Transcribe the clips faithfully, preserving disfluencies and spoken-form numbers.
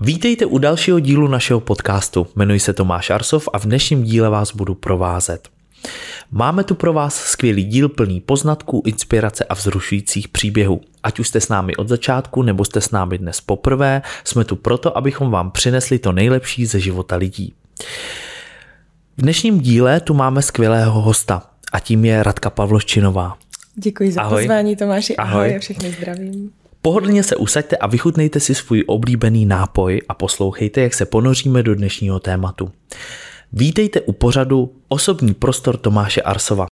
Vítejte u dalšího dílu našeho podcastu. Jmenuji se Tomáš Arsov a v dnešním díle vás budu provázet. Máme tu pro vás skvělý díl plný poznatků, inspirace a vzrušujících příběhů. Ať už jste s námi od začátku, nebo jste s námi dnes poprvé, jsme tu proto, abychom vám přinesli to nejlepší ze života lidí. V dnešním díle tu máme skvělého hosta a tím je Radka Pavlovčinová. Děkuji za ahoj. Pozvání, Tomáši. Ahoj, ahoj. Všechny zdravím. Pohodlně se usaďte a vychutnejte si svůj oblíbený nápoj a poslouchejte, jak se ponoříme do dnešního tématu. Vítejte u pořadu Osobní prostor Tomáše Arsova.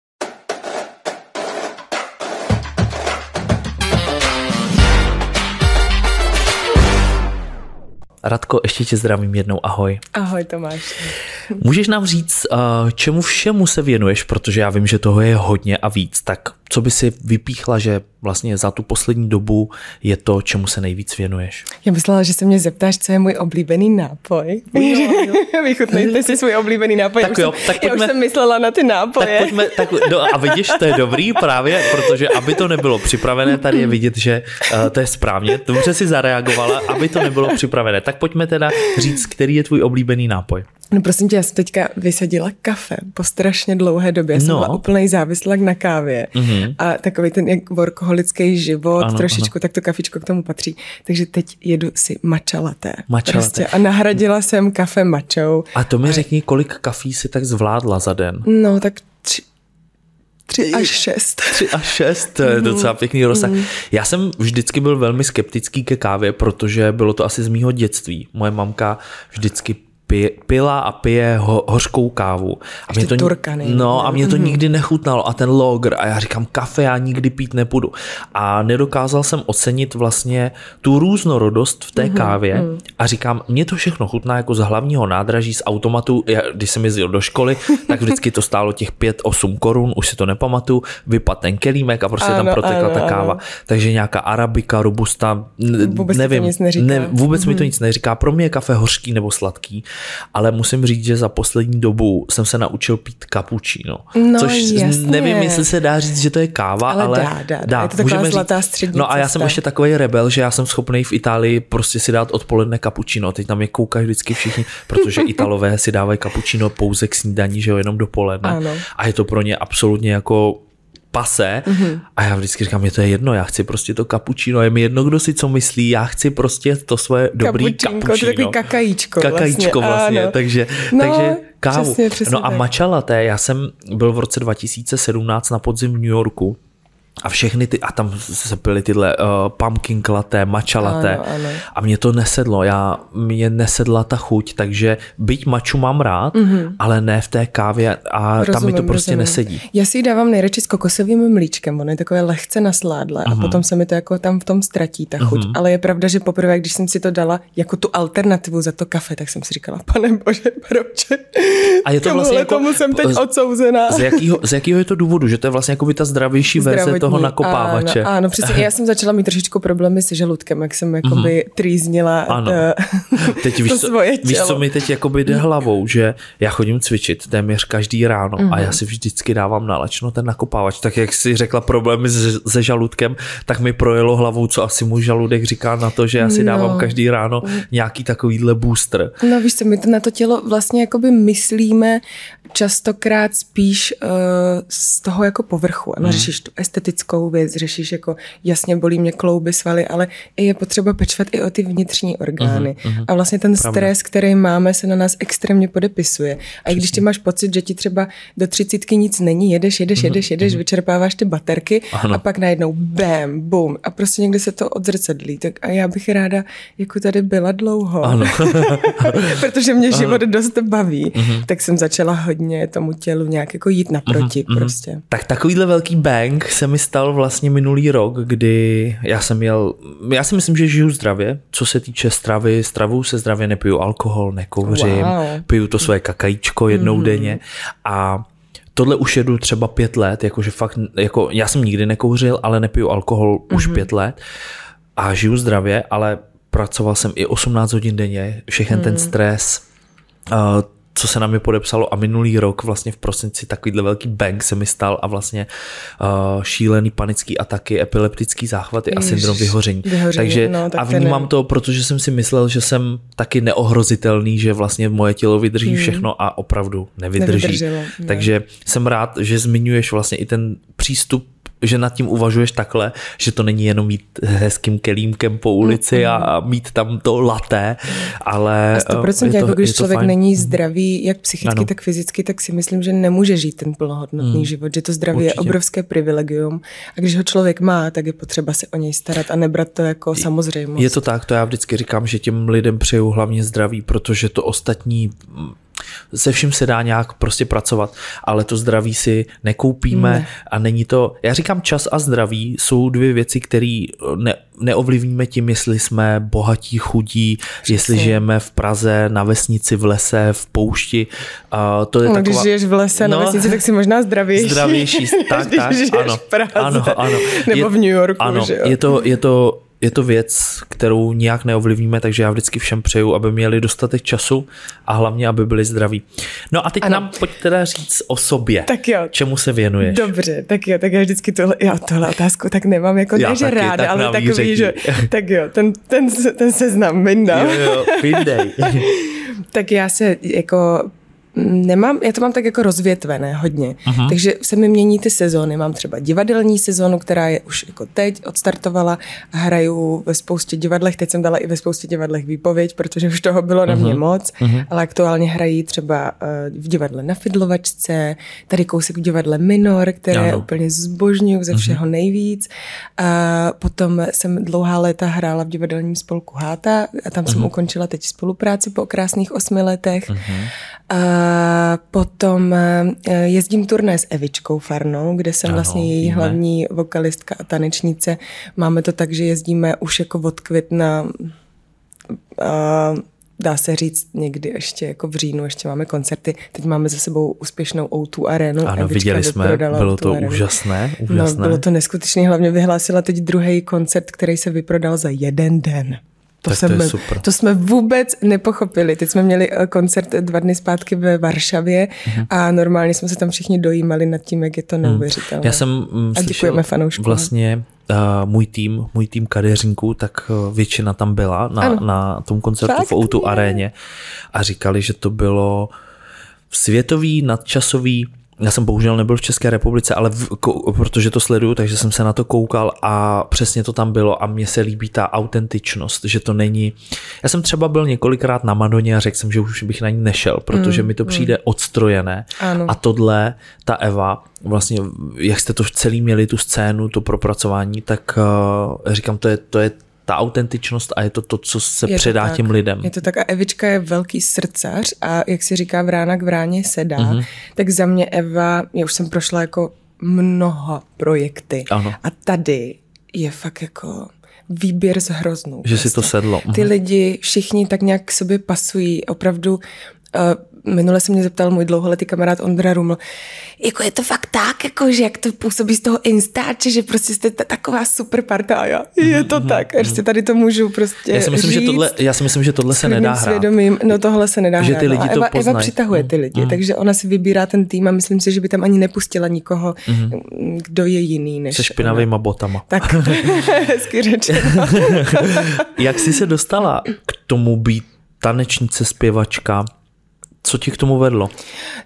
Radko, ještě tě zdravím jednou, ahoj. Ahoj Tomáš. Můžeš nám říct, čemu všemu se věnuješ, protože já vím, že toho je hodně a víc, tak co by si vypíchla, že vlastně za tu poslední dobu je to, čemu se nejvíc věnuješ? Já myslela, že se mě zeptáš, co je můj oblíbený nápoj. Jo, jo. Vychutnejte si svůj oblíbený nápoj. Tak už jo, tak jsem, pojďme, já už jsem myslela na ty nápoje. Tak pojďme, tak, no a vidíš, to je dobrý právě, protože aby to nebylo připravené, tady je vidět, že uh, to je správně, dobře si zareagovala, aby to nebylo připravené. Tak pojďme teda říct, který je tvůj oblíbený nápoj. No prosím tě, já jsem teďka vysadila kafe po strašně dlouhé době. Já jsem no. byla úplnej závislák na kávě. Mm-hmm. A takový ten jak workoholický život, ano, trošičku, ano. tak to kafičko k tomu patří. Takže teď jedu si matcha latte. Matcha prostě. latte. A nahradila jsem kafe matchou. A to mi a... řekni, kolik kafí si tak zvládla za den? No tak tři, tři až šest. Tři až šest, to je docela pěkný rozsah. Mm. Já jsem vždycky byl velmi skeptický ke kávě, protože bylo to asi z mýho dětství. Moje mamka vždycky pila a pije ho, hořkou kávu. A mě to, turkany, no, a mě to mm. nikdy nechutnalo. A ten logr. A já říkám, kafe já nikdy pít nebudu. A nedokázal jsem ocenit vlastně tu různorodost v té mm. kávě. Mm. A říkám, mě to všechno chutná jako z hlavního nádraží, z automatu. Já, když jsem jezdil do školy, tak vždycky to stálo těch pět osm korun, už si to nepamatuju. Vypad ten kelímek a prostě ano, tam protekla ano, ta káva. Ano. Takže nějaká arabika, robusta, vůbec nevím. Nic ne, vůbec mm. mi to nic neříká. Pro mě je kafe hořký nebo sladký. Ale musím říct, že za poslední dobu jsem se naučil pít cappuccino. No, což jasně. Nevím, jestli se dá říct, že to je káva, ale, ale dá, dá, dá. Je to taková zlatá střední No a já cesta. Jsem ještě takový rebel, že já jsem schopný v Itálii prostě si dát odpoledne cappuccino. Teď tam je koukají vždycky všichni, protože Italové si dávají cappuccino pouze k snídani, že jo, jenom dopoledne. Ano. A je to pro ně absolutně jako pase. Mm-hmm. A já vždycky říkám, mě to je jedno, já chci prostě to kapučino, je mi jedno, kdo si co myslí, já chci prostě to svoje dobrý kapučino. To je takový kakajíčko. Kakajíčko vlastně, vlastně takže, no, takže kávu. Přesně, přesně no a matcha latte, já jsem byl v roce dva tisíce sedmnáct na podzim v New Yorku a všechny ty, a tam se pily tyhle uh, pumpkin latte, matcha latte a mě to nesedlo, já, mě nesedla ta chuť, takže byť matchu mám rád, mm-hmm. ale ne v té kávě a rozumím, tam mi to prostě rozumím. Nesedí. Já si ji dávám nejradši s kokosovým mlíčkem, ono je takové lehce nasládlé mm-hmm. a potom se mi to jako tam v tom ztratí ta chuť, mm-hmm. ale je pravda, že poprvé, když jsem si to dala jako tu alternativu za to kafe, tak jsem si říkala, pane bože, proč? A je to vlastně jako, tomu jsem teď odsouzená. Z jakýho, z jakýho je to důvodu, že to je vlastně jakoby ta zdravější verze toho nakopávače. Ano, ano, přesně. Já jsem začala mít trošičku problémy se žaludkem, jak jsem jakoby mm. trýznila ano. Teď to víš, svoje co, víš, co mi teď jakoby jde hlavou, že já chodím cvičit téměř každý ráno mm. a já si vždycky dávám nalačno ten nakopávač. Tak jak jsi řekla problémy se, se žaludkem, tak mi projelo hlavou, co asi můj žaludek říká na to, že já si dávám no. každý ráno nějaký takovýhle booster. No víš co, my to na to tělo vlastně jakoby myslíme častokrát spíš uh, z toho jako povrchu. Ano, mm. řešíš tu estetiku věc, řešíš jako jasně bolí mě klouby, svaly, ale je potřeba pečovat i o ty vnitřní orgány. Uhum, uhum. A vlastně ten Pravda. Stres, který máme, se na nás extrémně podepisuje. A i když ty máš pocit, že ti třeba do třicítky nic není, jedeš, jedeš, uhum, jedeš, jedeš, uhum. vyčerpáváš ty baterky ano. a pak najednou bam, bum a prostě někde se to odzrcadlí. Tak a já bych ráda jako tady byla dlouho. Ano. Protože mě ano. život dost baví. Uhum. Tak jsem začala hodně tomu tělu nějak jako jít naproti uhum, prostě. Uhum. Tak takovýhle velký bang se mi stal vlastně minulý rok, kdy já jsem jel, já si myslím, že žiju zdravě, co se týče stravy, stravou se zdravě nepiju alkohol, nekouřím, wow. piju to svoje kakajíčko jednou mm. denně a tohle už jedu třeba pět let, jakože fakt, jako já jsem nikdy nekouřil, ale nepiju alkohol mm. už pět let a žiju zdravě, ale pracoval jsem i osmnáct hodin denně, všechen mm. ten stres, uh, co se na mě podepsalo a minulý rok vlastně v prosinci takovýhle velký bang se mi stal a vlastně uh, šílený panický ataky, epileptický záchvaty a syndrom vyhoření. vyhoření Takže no, tak a vnímám ten... to, protože jsem si myslel, že jsem taky neohrozitelný, že vlastně moje tělo vydrží hmm. všechno a opravdu nevydrží. Takže ne. jsem rád, že zmiňuješ vlastně i ten přístup, že nad tím uvažuješ takhle, že to není jenom mít hezkým kelímkem po ulici a mít tam to laté, ale a sto procent jako když člověk fajn. není zdravý, jak psychicky, ano. tak fyzicky, tak si myslím, že nemůže žít ten plnohodnotný mm. život, že to zdraví Určitě. je obrovské privilegium a když ho člověk má, tak je potřeba se o něj starat a nebrat to jako samozřejmost. Je to tak, to já vždycky říkám, že těm lidem přeju hlavně zdraví, protože to ostatní... Se vším se dá nějak prostě pracovat, ale to zdraví si nekoupíme ne. a není to, já říkám čas a zdraví jsou dvě věci, které ne, neovlivníme tím, jestli jsme bohatí, chudí, Přesný. jestli žijeme v Praze, na vesnici, v lese, v poušti. Uh, to je no, taková... Když žiješ v lese, no, na vesnici, tak si možná zdravější. Zdravější, tak, když tak, žiješ ano, v Praze, ano, ano. nebo je, v New Yorku. Ano, že jo? je to, je to Je to věc, kterou nijak neovlivníme, takže já vždycky všem přeju, aby měli dostatek času a hlavně, aby byli zdraví. No a teď ano. nám pojď teda říct o sobě, tak jo. čemu se věnuješ. Dobře, tak jo, tak já vždycky tohle, já tohle otázku tak nemám, jako ne, že ráda, tak ale takový, řekni. že tak jo, ten, ten, ten seznam vyndám. Jo, jo, vyndej. Tak já se jako... Nemám, já to mám tak jako rozvětvené hodně, Aha. takže se mi mění ty sezóny. Mám třeba divadelní sezónu, která je už jako teď, odstartovala, hraju ve spoustě divadlech, teď jsem dala i ve spoustě divadlech výpověď, protože už toho bylo na mě Aha. moc, Aha. ale aktuálně hrají třeba v divadle na Fidlovačce, tady kousek v divadle Minor, které Aha. úplně zbožňuju ze všeho Aha. nejvíc. A potom jsem dlouhá léta hrála v divadelním spolku Háta a tam Aha. jsem ukončila teď spolupráci po krásných osmi letech. Aha. Potom jezdím turné s Evičkou Farnou, kde jsem ano, vlastně její hlavní vokalistka a tanečnice. Máme to tak, že jezdíme už jako od května, dá se říct někdy ještě jako v říjnu, ještě máme koncerty. Teď máme za sebou úspěšnou O dva Arenu. Ano, Evička viděli jsme, bylo to arenu. úžasné. úžasné. No, bylo to neskutečné, hlavně vyhlásila teď druhý koncert, který se vyprodal za jeden den. To, jsem, to, to jsme vůbec nepochopili. Teď jsme měli koncert dva dny zpátky ve Varšavě mm. a normálně jsme se tam všichni dojímali nad tím, jak je to neuvěřitelné. Já jsem a děkujeme fanouškům. Vlastně uh, můj tým, můj tým kadeřníků, tak většina tam byla na, na tom koncertu Fakt? v O dva Aréně a říkali, že to bylo světový, nadčasový. Já jsem bohužel nebyl v České republice, ale v, ko, protože to sleduju, takže jsem se na to koukal a přesně to tam bylo a mně se líbí ta autentičnost, že to není... Já jsem třeba byl několikrát na Madoně a řekl jsem, že už bych na ní nešel, protože mm, mi to přijde mm. odstrojené. Ano. A tohle, ta Eva, vlastně jak jste to celý měli, tu scénu, to propracování, tak uh, říkám, to je... To je ta autentičnost a je to to, co se je předá tak, těm lidem. Je to tak a Evička je velký srdcař a jak si říká vrána k vráně sedá, mm-hmm. tak za mě Eva, já už jsem prošla jako mnoha projekty ano. a tady je fakt jako výběr z hroznů. Že prostě. si to sedlo. Ty lidi všichni tak nějak k sobě pasují, opravdu uh, minule se mě zeptal můj dlouholetý kamarád Ondra Ruml, jako je to fakt tak, jako, že jak to působí z toho Instače, že prostě jste ta, taková super parta a já, je to mm-hmm. tak, prostě tady to můžu prostě já si myslím, říct, že tohle, já si myslím, že tohle se nedá hrát. Svědomím, no tohle se nedá že ty lidi hrát. No, Eva, to Eva přitahuje ty lidi, mm-hmm. takže ona si vybírá ten tým a myslím si, že by tam ani nepustila nikoho, mm-hmm. kdo je jiný než se špinavýma ona. botama. Tak, hezky řečeno. Jak jsi se dostala k tomu být tanečnice, zpěvačka? Co ti k tomu vedlo?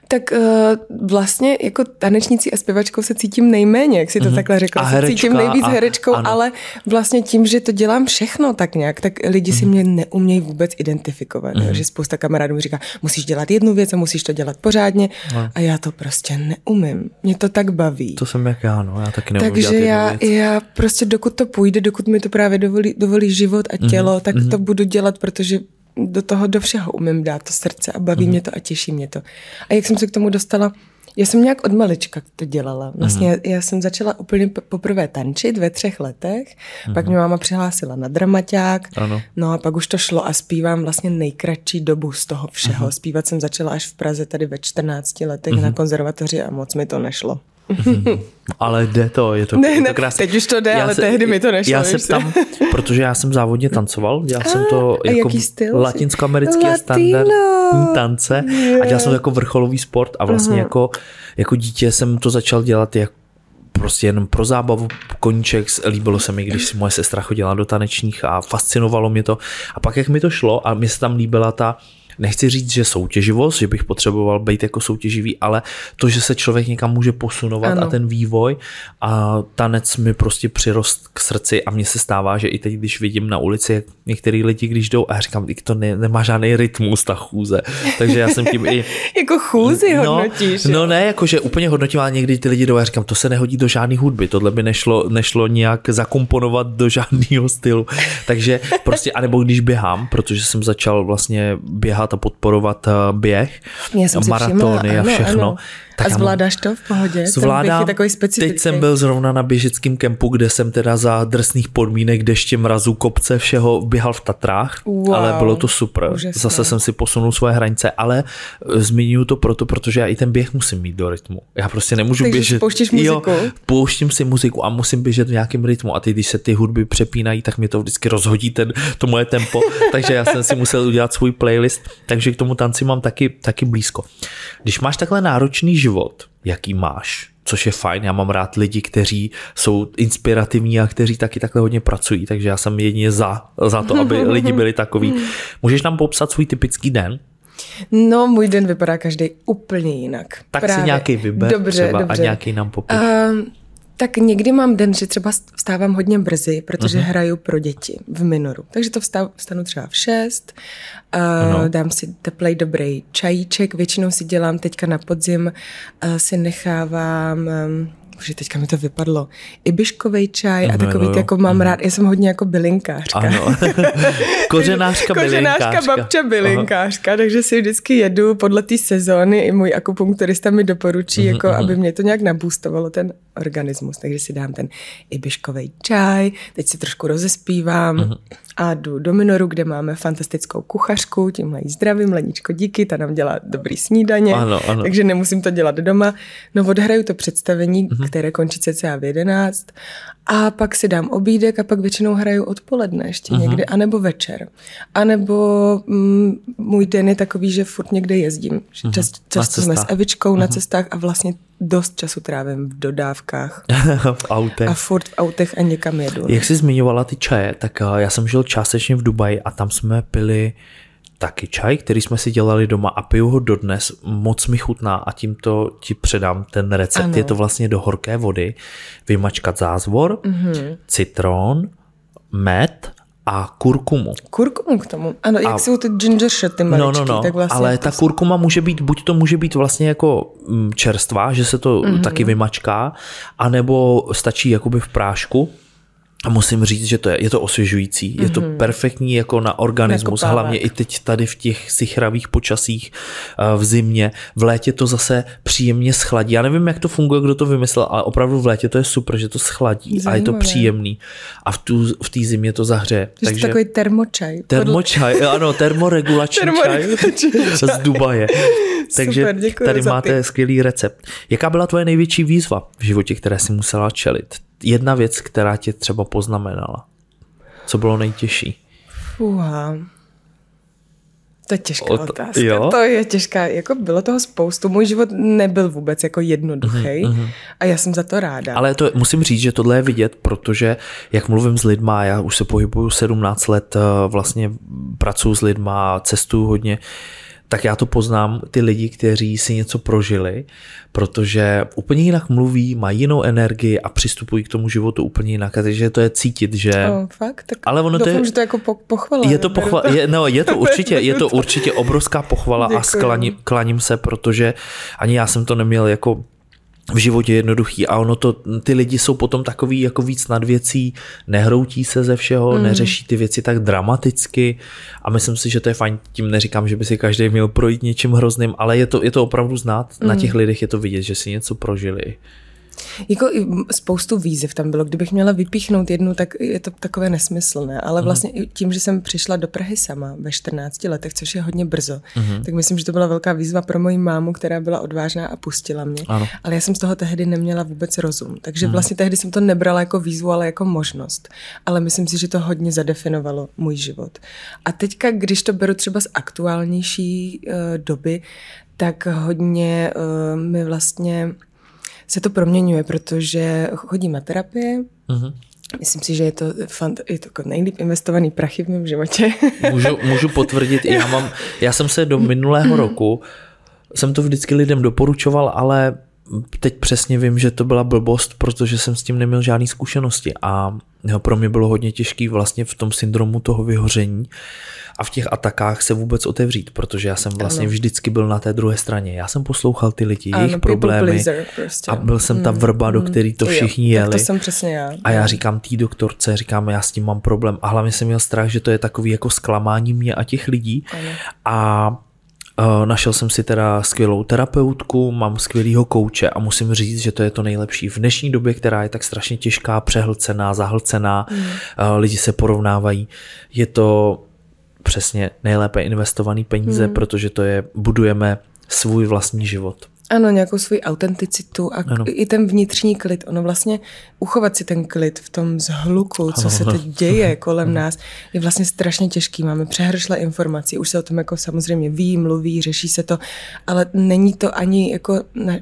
Tak uh, vlastně jako tanečnicí a zpěvačkou se cítím nejméně, jak si to mm-hmm. takhle řekla. A herečka, se cítím nejvíc a, herečkou, ano. ale vlastně tím, že to dělám všechno tak nějak, tak lidi mm-hmm. si mě neumějí vůbec identifikovat. Mm-hmm. Že spousta kamarádů mi říká, musíš dělat jednu věc a musíš to dělat pořádně no. a já to prostě neumím. Mě to tak baví. To jsem jak já, no, já taky neumím dělat jednu já, věc. Takže já prostě dokud to půjde, dokud mi to právě dovolí, dovolí život a tělo, mm-hmm. tak mm-hmm. to budu dělat, protože do toho, do všeho umím dát to srdce a baví mm. mě to a těší mě to. A jak jsem se k tomu dostala, já jsem nějak od malička to dělala. Vlastně mm. já, já jsem začala úplně poprvé tančit ve třech letech, mm. pak mě máma přihlásila na dramaťák, ano. no a pak už to šlo a zpívám vlastně nejkratší dobu z toho všeho. Mm. Zpívat jsem začala až v Praze tady ve čtrnácti letech mm. na konzervatoři a moc mi to nešlo. Ale jde to, je to, ne, je to krásné. Teď už to jde, já ale se, tehdy mi to nešlo. Já se ptám, protože já jsem závodně tancoval, dělal a, jsem to jako latinskoamerický a standardní tance a dělal jsem to jako vrcholový sport a vlastně jako, jako dítě jsem to začal dělat jako prostě jenom pro zábavu, koníček, líbilo se mi, když si moje sestra chodila do tanečních a fascinovalo mě to. A pak jak mi to šlo a mě se tam líbila ta, nechci říct, že soutěživost, že bych potřeboval být jako soutěživý, ale to, že se člověk někam může posunovat ano. a ten vývoj a tanec mi prostě přirost k srdci a mně se stává, že i teď, když vidím na ulici, jak některý lidi, když jdou a říkám, to ne, nemá žádný rytmus, ta chůze, takže já jsem tím i... jako chůzi hodnotíš. No, no ne, jakože úplně hodnotím, ale někdy ty lidi jdou a říkám, to se nehodí do žádný hudby, tohle by nešlo, nešlo nějak zakomponovat do žádného stylu, takže prostě, anebo když běhám, protože jsem začal vlastně běhat a podporovat běh, maratony všimla, a všechno. Ano, ano. Tak a zvládáš to v pohodě? Zvládám. Teď jsem byl zrovna na běžeckém kempu, kde jsem teda za drsných podmínek, deště, mrazu, kopce, všeho běhal v Tatrách, wow, ale bylo to super. Úžasné. Zase jsem si posunul svoje hranice, ale zmiňuji to proto, protože já i ten běh musím mít do rytmu. Já prostě nemůžu takže běžet. Pouštíš muziku? Jo, pouštím si muziku a musím běžet v nějakém rytmu a ty, když se ty hudby přepínají, tak mě to vždycky rozhodí ten, to moje tempo, takže já jsem si musel udělat svůj playlist, takže k tomu tanci mám taky, taky blízko. Když máš takhle náročný život, jaký máš, což je fajn, já mám rád lidi, kteří jsou inspirativní a kteří taky takhle hodně pracují, takže já jsem jedině za, za to, aby lidi byli takový. Můžeš nám popsat svůj typický den? No, můj den vypadá každý úplně jinak. Tak právě. Si nějaký vyber dobře, třeba dobře. A nějaký nám popiš. Uh, tak někdy mám den, že třeba vstávám hodně brzy, protože uh-huh. hraju pro děti v Minoru. Takže to vstav, vstanu třeba v šest, uh, no. dám si teplej dobrý čajíček, většinou si dělám teďka na podzim, uh, si nechávám... Um, Bože, teďka mi to vypadlo. Ibiškovej čaj a takový, no, no, jako mám no. rád. Já jsem hodně jako bylinkářka. Ano. Kořenářka, bylinkářka. Kořenářka, babča, bylinkářka. Aha. Takže si vždycky jedu podle té sezóny. I můj akupunkturista mi doporučí, mm-hmm. jako, aby mě to nějak nabůstovalo ten organismus. Takže si dám ten ibiškovej čaj, teď si trošku rozespívám mm-hmm. a jdu do Minoru, kde máme fantastickou kuchařku, tím mají zdravím, Leničko, díky, ta nám dělá dobrý snídaně, ano, ano. takže nemusím to dělat doma. No odhraju to představení, mm-hmm. které končí cca v jedenáct a pak si dám obídek a pak většinou hraju odpoledne ještě uh-huh. někdy, anebo večer. A nebo mm, můj den je takový, že furt někde jezdím. Uh-huh. Čas, často jsme s Evičkou uh-huh. na cestách a vlastně dost času trávím v dodávkách. v autech. A furt v autech a někam jedu. Jak jsi zmiňovala ty čaje, tak já jsem žil částečně v Dubaji a tam jsme pili taky čaj, který jsme si dělali doma a piju ho dodnes, moc mi chutná a tímto ti předám ten recept. Ano. Je to vlastně do horké vody vymačkat zázvor, mm-hmm. citron, med a kurkumu. Kurkumu k tomu. Ano, jak a, jsou ty ginger shoty maličky, no, no, no, tak vlastně. Ale ta kurkuma může být, buď to může být vlastně jako čerstvá, že se to mm-hmm. taky vymačká, anebo stačí jakoby v prášku. A musím říct, že to je, je to osvěžující, mm-hmm. je to perfektní jako na organismus, Nekopává. Hlavně i teď tady v těch sichravých počasích v zimě, v létě to zase příjemně schladí. Já nevím, jak to funguje, kdo to vymyslel, ale opravdu v létě to je super, že to schladí zajímavé. A je to příjemný. A v, tu, v té zimě to zahřeje. To je takový termočaj. Termočaj, ano, termoregulační čaj z Dubaje. Takže super, děkuji, tady máte skvělý recept. Jaká byla tvoje největší výzva v životě, která jsi musela čelit? Jedna věc, která tě třeba poznamenala. Co bylo nejtěžší? Fuhá. To je těžká Ot- otázka. Jo? To je těžká. Jako bylo toho spoustu. Můj život nebyl vůbec jako jednoduchý mm-hmm. a já jsem za to ráda. Ale to musím říct, že tohle je vidět, protože jak mluvím s lidma, já už se pohybuju sedmnáct let, vlastně pracuji s lidma, cestuju hodně, tak já to poznám, ty lidi, kteří si něco prožili, protože úplně jinak mluví, mají jinou energii a přistupují k tomu životu úplně jinak. Takže to je cítit, že... Oh, fakt? Tak ale ono doufám, to je... že to je jako pochvala. Je to, pochva... je, no, je to určitě, je to určitě obrovská pochvala. Děkuji. A sklaním, klaním se, protože ani já jsem to neměl jako... v životě jednoduchý a ono to, ty lidi jsou potom takový jako víc nad věcí, nehroutí se ze všeho, mm. neřeší ty věci tak dramaticky a myslím si, že to je fajn, tím neříkám, že by si každý měl projít něčím hrozným, ale je to, je to opravdu znát, mm. na těch lidech je to vidět, že si něco prožili. Jako i spoustu výzev tam bylo. Kdybych měla vypíchnout jednu, tak je to takové nesmyslné. Ale vlastně mm. tím, že jsem přišla do Prahy sama ve čtrnácti letech, což je hodně brzo, mm. tak myslím, že to byla velká výzva pro moji mámu, která byla odvážná a pustila mě. Ano. Ale já jsem z toho tehdy neměla vůbec rozum. Takže mm. vlastně tehdy jsem to nebrala jako výzvu, ale jako možnost. Ale myslím si, že to hodně zadefinovalo můj život. A teďka, když to beru třeba z aktuálnější uh, doby, tak hodně uh, mi vlastně se to proměňuje, protože chodím na terapie. Uh-huh. Myslím si, že je to, fant- je to nejlíp investovaný prachy v mém životě. můžu, můžu potvrdit, já, mám, já jsem se do minulého roku, jsem to vždycky lidem doporučoval, ale teď přesně vím, že to byla blbost, protože jsem s tím neměl žádné zkušenosti a pro mě bylo hodně těžký vlastně v tom syndromu toho vyhoření a v těch atakách se vůbec otevřít, protože já jsem vlastně ano. vždycky byl na té druhé straně. Já jsem poslouchal ty lidi, ano, jejich problémy pleaser, prostě. A byl jsem ta vrba, do který to všichni jo, jeli. To jsem přesně já. A já říkám tý doktorce, říkám, já s tím mám problém a hlavně jsem měl strach, že to je takový jako zklamání mě a těch lidí ano. a našel jsem si teda skvělou terapeutku, mám skvělýho kouče a musím říct, že to je to nejlepší v dnešní době, která je tak strašně těžká, přehlcená, zahlcená, mm. lidi se porovnávají. Je to přesně nejlépe investovaný peníze, mm. protože to je, budujeme svůj vlastní život. Ano, nějakou svou autenticitu a ano. i ten vnitřní klid. Ono vlastně uchovat si ten klid v tom zhluku, co se teď děje kolem nás, je vlastně strašně těžký. Máme přehršle informací, už se o tom jako samozřejmě ví, mluví, řeší se to, ale není to ani jako na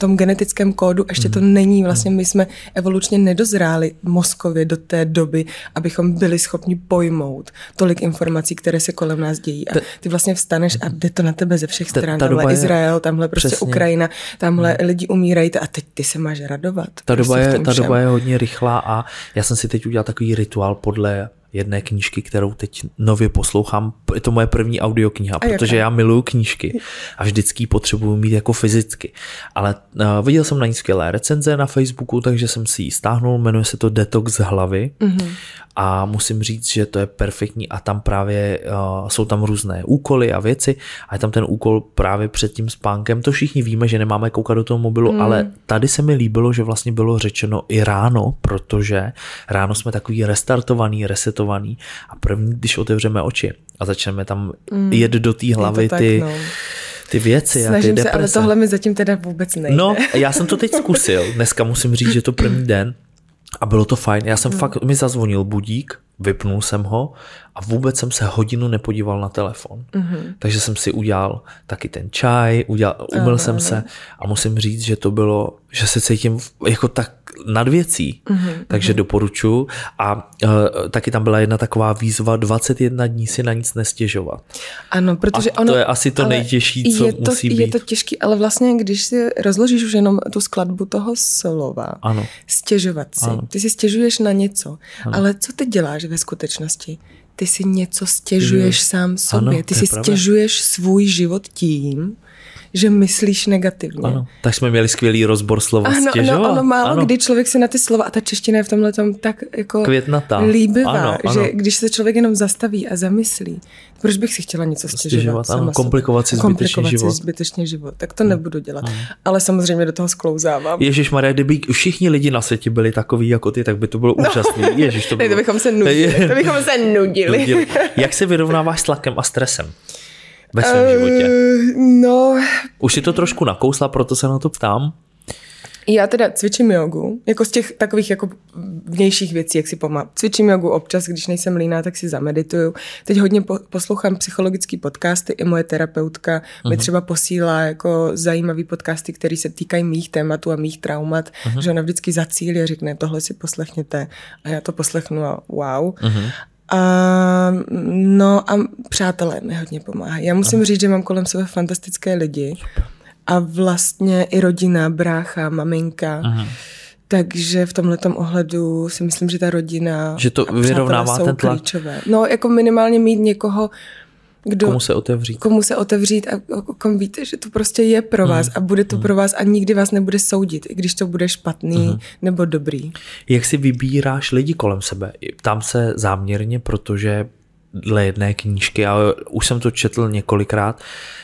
tom genetickém kódu, ještě to není. Vlastně my jsme evolučně nedozráli mozkově do té doby, abychom byli schopni pojmout tolik informací, které se kolem nás dějí. A ty vlastně vstaneš a jde to na tebe ze všech stran. Tamhle Izrael, tamhle prostě Ukrajina, tamhle lidi umírají a teď ty se máš radovat. Ta doba je, ta doba je hodně rychlá a já jsem si teď udělal takový rituál podle jedné knížky, kterou teď nově poslouchám. Je to moje první audiokniha, protože já miluju knížky a vždycky ji potřebuju mít jako fyzicky. Ale uh, viděl jsem na ní skvělé recenze na Facebooku, takže jsem si ji stáhnul, jmenuje se to Detox z hlavy mm-hmm. a musím říct, že to je perfektní a tam právě uh, jsou tam různé úkoly a věci a je tam ten úkol právě před tím spánkem. To všichni víme, že nemáme koukat do toho mobilu, mm. ale tady se mi líbilo, že vlastně bylo řečeno i ráno, protože ráno jsme takový restartovaný, reset a první, když otevřeme oči a začneme tam mm. jet do té hlavy tak, ty, no. ty věci snažím a ty deprese. Se, ale tohle mi zatím teda vůbec nejde. No, já jsem to teď zkusil. Dneska musím říct, že to první den a bylo to fajn. Já jsem mm. fakt, mi zazvonil budík, vypnul jsem ho a vůbec jsem se hodinu nepodíval na telefon. Mm-hmm. Takže jsem si udělal taky ten čaj, udělal, umyl aha, jsem aha. se a musím říct, že to bylo, že se cítím jako tak nad věcí. Mm-hmm. Takže doporučuji. A e, taky tam byla jedna taková výzva dvacet jedna dní si na nic nestěžovat. Ano, protože a to ono, je asi to nejtěžší, co to, musí být. Je to těžký, ale vlastně, když si rozložíš už jenom tu skladbu toho slova, ano. stěžovat si. Ano. Ty si stěžuješ na něco, ano. ale co ty děláš ve skutečnosti? Ty si něco stěžuješ sám sobě. Ano, ty si pravda. Stěžuješ svůj život tím, že myslíš negativně. Ano, tak jsme měli skvělý rozbor slova ano, stěžovat. Ano, ano, málo ano. kdy člověk si na ty slova, a ta čeština je v tomhletom tak jako květnatá. Líbivá, ano, ano. že když se člověk jenom zastaví a zamyslí, proč bych si chtěla něco stěžovat? stěžovat ano, komplikovat si zbytečný život. zbytečný život. Tak to ano. nebudu dělat. Ano. Ale samozřejmě do toho sklouzávám. Ježišmarja, kdyby všichni lidi na světě byli takový jako ty, tak by to bylo no. úžasné. Ježiš, to, bylo... to bychom se nudili. To bychom se nudili. nudili. Jak se vyrovnáváš s tlakem a stresem? Ve svém životě. Uh, no. Už si to trošku nakousla, proto se na to ptám. Já teda cvičím jogu, jako z těch takových jako vnějších věcí, jak si pomáhám. Cvičím jogu občas, když nejsem líná, tak si zamedituju. Teď hodně po- poslouchám psychologický podcasty, i moje terapeutka uh-huh. mi třeba posílá jako zajímavý podcasty, které se týkají mých tématů a mých traumat, uh-huh. že ona vždycky zacílí a řekne, tohle si poslechněte a já to poslechnu a wow. Uh-huh. A, no a přátelé mi hodně pomáhají. Já musím Aha. říct, že mám kolem sebe fantastické lidi a vlastně i rodina, brácha, maminka. Aha. Takže v tomhletom ohledu si myslím, že ta rodina že to vyrovnává ten tlak. Klíčové. No jako minimálně mít někoho, kdo, komu se otevřít. Komu se otevřít a komu víte, že to prostě je pro vás mm. a bude to mm. pro vás a nikdy vás nebude soudit, i když to bude špatný mm. nebo dobrý. Jak si vybíráš lidi kolem sebe? Ptám se záměrně, protože dle jedné knížky, a už jsem to četl několikrát,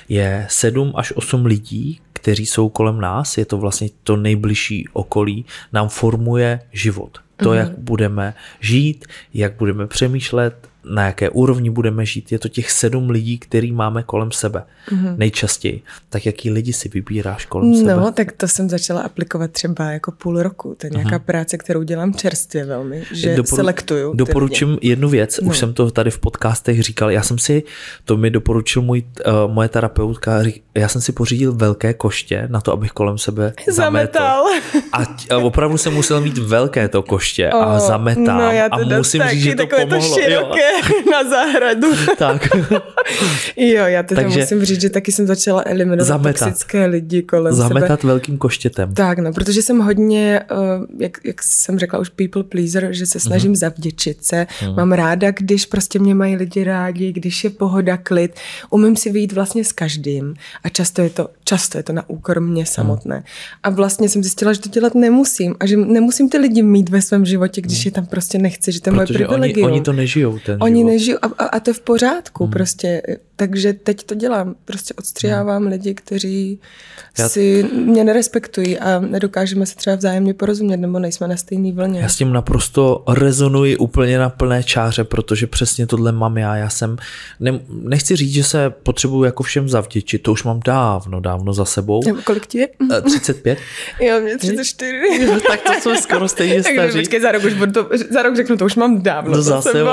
je sedm až osm lidí, kteří jsou kolem nás, je to vlastně to nejbližší okolí, nám formuje život. To, mm-hmm. jak budeme žít, jak budeme přemýšlet, na jaké úrovni budeme žít, je to těch sedm lidí, který máme kolem sebe. Mm-hmm. Nejčastěji. Tak jaký lidi si vybíráš kolem no, sebe? No, tak to jsem začala aplikovat třeba jako půl roku. To je nějaká mm-hmm. práce, kterou dělám čerstvě velmi, že Doporu- selektuju. Doporučím lidi. jednu věc, no. už jsem to tady v podcastech říkal, já jsem si, to mi doporučil můj, uh, moje terapeutka, já jsem si pořídil velké koště na to, abych kolem sebe zametal. A, t- a opravdu jsem musel mít velké to koště oh, a zametám. No, já teda a musím taky, říct, že to pomohlo. To na zahradu. Tak. Jo, já teda Takže musím říct, že taky jsem začala eliminovat zametat. toxické lidi kolem zametat sebe. Zametat velkým koštětem. Tak, no, protože jsem hodně, jak, jak jsem řekla už people pleaser, že se snažím mm. zavděčit se. Mm. Mám ráda, když prostě mě mají lidi rádi, když je pohoda, klid. Umím si vyjít vlastně s každým a často je to, často je to na úkor mě samotné. Mm. A vlastně jsem zjistila, že to dělat nemusím a že nemusím ty lidi mít ve svém životě, když je tam prostě nechci, že to je moje privilegium. Oni, oni to nežijou. Oni nežijou a, a, a to je v pořádku hmm. prostě, takže teď to dělám, prostě odstřihávám hmm. lidi, kteří já... si mě nerespektují a nedokážeme se třeba vzájemně porozumět, nebo nejsme na stejný vlně. Já s tím naprosto rezonuji úplně na plné čáře, protože přesně tohle mám já, já jsem, ne, nechci říct, že se potřebuju jako všem zavděčit, to už mám dávno, dávno za sebou. Nebo kolik ti je? třicet pět Já mě třicet čtyři Tak to jsme skoro stejně staří. Takže počkej, za rok, už budu to, za rok řeknu, to už mám dávno no za sebou.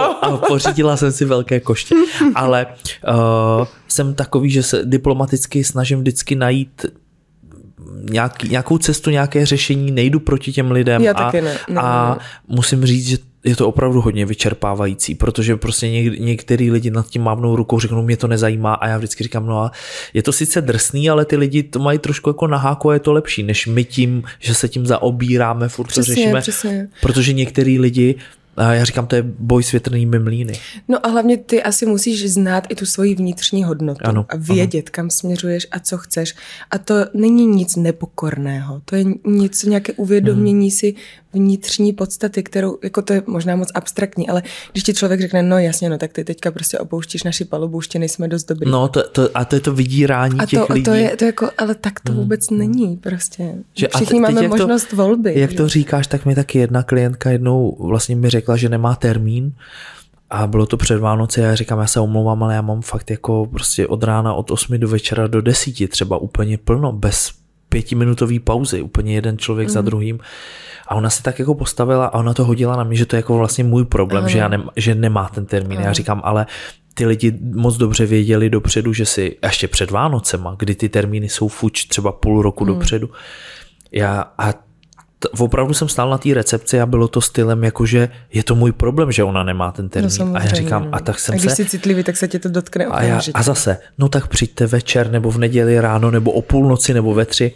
Pořídila jsem si velké koště, ale uh, jsem takový, že se diplomaticky snažím vždycky najít nějaký, nějakou cestu, nějaké řešení, nejdu proti těm lidem a, ne, ne, a musím říct, že je to opravdu hodně vyčerpávající, protože prostě něk, některý lidi nad tím mávnou rukou řeknou, mě to nezajímá a já vždycky říkám, no a je to sice drsný, ale ty lidi to mají trošku jako na háku a je to lepší, než my tím, že se tím zaobíráme, furt přesně, to řešíme, přesně. protože některý lidi a já říkám, to je boj s větrnými mlýny. No a hlavně ty asi musíš znát i tu svoji vnitřní hodnotu ano, a vědět, ano. kam směřuješ a co chceš. A to není nic nepokorného. To je něco, nějaké uvědomění mm. si vnitřní podstaty, kterou, jako to je možná moc abstraktní, ale když ti člověk řekne, no jasně, no tak ty teďka prostě opouštíš naši palubu, ještě nejsme dost dobrý. No to, to, a to je to vydírání a to, těch a to lidí. Je, to jako, ale tak to vůbec mm. není prostě. Že všichni te, máme možnost to, volby. Jak že? To říkáš, tak mi taky jedna klientka jednou vlastně mi řekla, že nemá termín a bylo to před Vánoce, já říkám, já se omlouvám, ale já mám fakt jako prostě od rána od osmi do večera do desíti třeba úplně plno, bez pětiminutové pauzy, úplně jeden člověk mm. za druhým. A ona se tak jako postavila a ona to hodila na mě, že to je jako vlastně můj problém, že, já ne, že nemá ten termín. Aha. Já říkám, ale ty lidi moc dobře věděli dopředu, že si ještě před Vánocema, kdy ty termíny jsou fuč třeba půl roku mm. dopředu. Já a T- opravdu jsem stál na té recepci a bylo to stylem, jakože je to můj problém, že ona nemá ten termín. No, a já říkám, a tak jsem se... A když se, jsi citlivý, tak se tě to dotkne okamžitě. A, a zase, no tak přijďte večer, nebo v neděli ráno, nebo o půlnoci, nebo ve tři.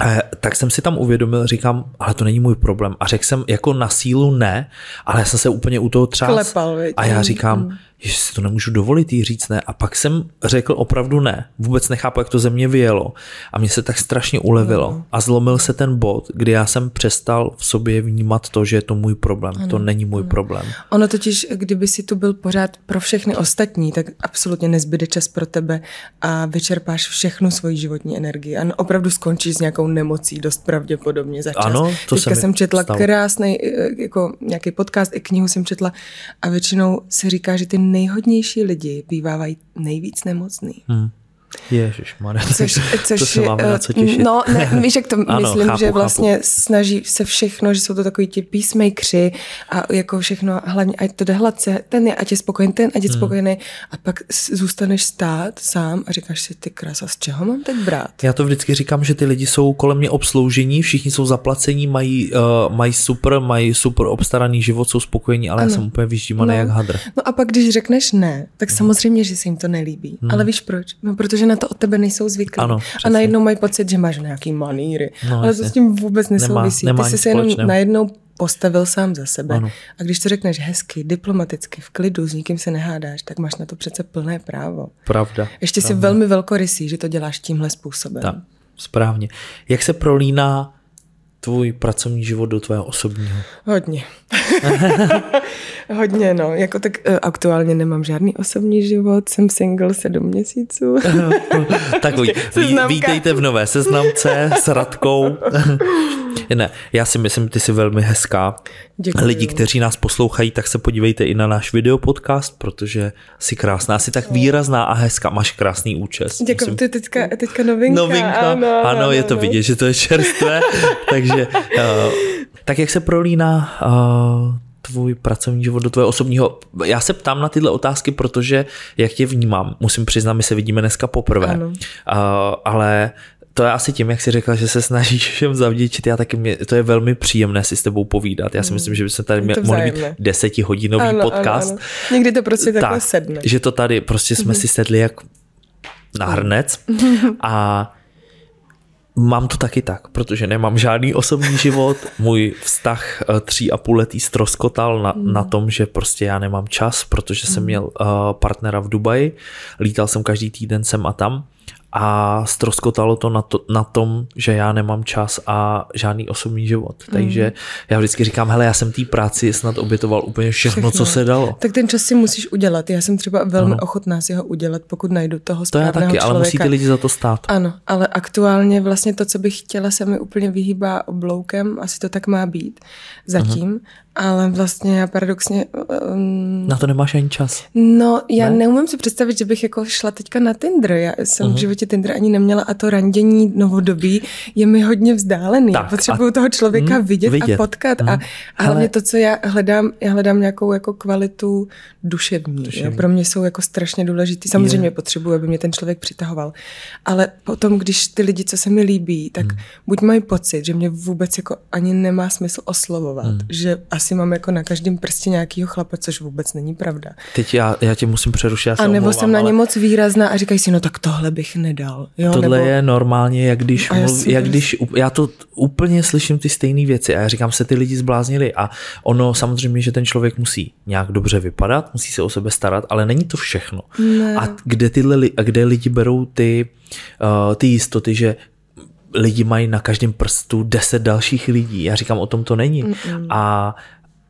A tak jsem si tam uvědomil, říkám, ale to není můj problém. A řekl jsem jako na sílu ne, ale já jsem se úplně u toho třás. Klepal, a já říkám, mm. že si to nemůžu dovolit jí říct ne. A pak jsem řekl opravdu ne. Vůbec nechápu, jak to ze mě vyjelo. A mě se tak strašně ulevilo. Mm. A zlomil se ten bod, kdy já jsem přestal v sobě vnímat to, že je to můj problém. Mm. To není můj mm. problém. Ono totiž, kdyby si tu byl pořád pro všechny ostatní, tak absolutně nezbyde čas pro tebe a vyčerpáš všechnu svoji životní energii. A opravdu skončíš s nějakou nemocí dost pravděpodobně za čas. Ano, to Teďka jsem četla stalo. krásnej jako nějaký podcast, i knihu jsem četla a většinou se říká, že ty nejhodnější lidi bývávají nejvíc nemocný. Hmm. Ježišmarja, což, což, to se máme na co těšit. No, ne, víš, jak to ano, myslím, chápu, že vlastně chápu. snaží se všechno, že jsou to takový ti peacemakeři a jako všechno, hlavně ať to jde hladce, ten je, ať je spokojený, ten ať je hmm. spokojený a pak zůstaneš stát sám a říkáš si, ty krása, z čeho mám teď brát? Já to vždycky říkám, že ty lidi jsou kolem mě obsloužení, všichni jsou zaplacení, mají, uh, mají super, mají super obstaraný život, jsou spokojení, ale ano. já jsem úplně vyždímaný no. jak hadr. No a pak, když řekneš ne, tak hmm. samozřejmě, že se jim to nelíbí, hmm. ale víš proč? No, protože na to od tebe nejsou zvyklí. Ano, a najednou mají pocit, že máš nějaký maníry. No, ale to s tím vůbec nesouvisí. Nemá, nemá Ty jsi se jenom najednou postavil sám za sebe. Ano. A když to řekneš hezky, diplomaticky, v klidu, s nikým se nehádáš, tak máš na to přece plné právo. Pravda. Ještě Pravda. si velmi velkorysý, že to děláš tímhle způsobem. Tak, správně. Jak se prolíná tvůj pracovní život do tvého osobního? Hodně. Hodně, no. Jako tak aktuálně nemám žádný osobní život, jsem single sedm měsíců. Tak vítejte v nové seznamce s Radkou. Ne, já si myslím, ty jsi velmi hezká. Děkuji. Lidi, kteří nás poslouchají, tak se podívejte i na náš videopodcast, protože jsi krásná, jsi tak výrazná a hezká, máš krásný účes. Děkuji, myslím, to je teďka, teďka novinka. Novinka, ano, ano, ano, je to vidět, že to je čerstvé. Takže, uh, tak jak se prolíná uh, tvůj pracovní život do tvého osobního? Já se ptám na tyhle otázky, protože jak tě vnímám, musím přiznat, my se vidíme dneska poprvé, uh, ale to je asi tím, jak jsi řekla, že se snažíš všem zavděčit. Já taky mě, to je velmi příjemné si s tebou povídat. Já si myslím, že bychom tady mě, mohli mít desetihodinový ano, podcast. Ano, ano. Někdy to prostě tak, takhle sedne. Že to tady prostě jsme si sedli jak na hrnec a mám to taky tak, protože nemám žádný osobní život. Můj vztah tří a půl letý ztroskotal na, mm. na tom, že prostě já nemám čas, protože jsem měl uh, partnera v Dubaji. Lítal jsem každý týden sem a tam. A ztroskotalo to na, to na tom, že já nemám čas a žádný osobní život. Mm. Takže já vždycky říkám, hele, já jsem té práci snad obětoval úplně všechno, všechno, co se dalo. Tak ten čas si musíš udělat. Já jsem třeba velmi ano. ochotná si ho udělat, pokud najdu toho správného člověka. To já taky, člověka. Ale musí ty lidi za to stát. Ano, ale aktuálně vlastně to, co bych chtěla, se mi úplně vyhýbá obloukem. Asi to tak má být zatím. Ano. Ale vlastně já paradoxně... Um, na to nemáš ani čas. No, já ne? neumím si představit, že bych jako šla teďka na Tinder. Já jsem uh-huh. v životě Tinder ani neměla a to randění novodobí je mi hodně vzdálený. Tak, potřebuju a... toho člověka hmm, vidět, vidět a potkat. Hmm. A, a hlavně to, co já hledám, já hledám nějakou jako kvalitu duševní. duševní. Jo? Pro mě jsou jako strašně důležitý. Samozřejmě je. potřebuju, aby mě ten člověk přitahoval. Ale potom, když ty lidi, co se mi líbí, tak hmm. buď mají pocit, že mě vůbec jako ani nemá smysl oslovovat, hmm. že si mám jako na každém prstě nějakýho chlapa, což vůbec není pravda. Teď já, já tě musím přerušit, já se a nebo omlouvám, jsem na ně ale... moc výrazná a říkají si, no tak tohle bych nedal. Jo, tohle nebo... je normálně, jak když, mluv, jak když, já to úplně slyším ty stejné věci a já říkám, se ty lidi zbláznili a ono samozřejmě, že ten člověk musí nějak dobře vypadat, musí se o sebe starat, ale není to všechno. Ne. A kde tyhle, a kde lidi berou ty, uh, ty jistoty, že lidi mají na každém prstu deset dalších lidí. Já říkám, o tom to není. Mm-mm. A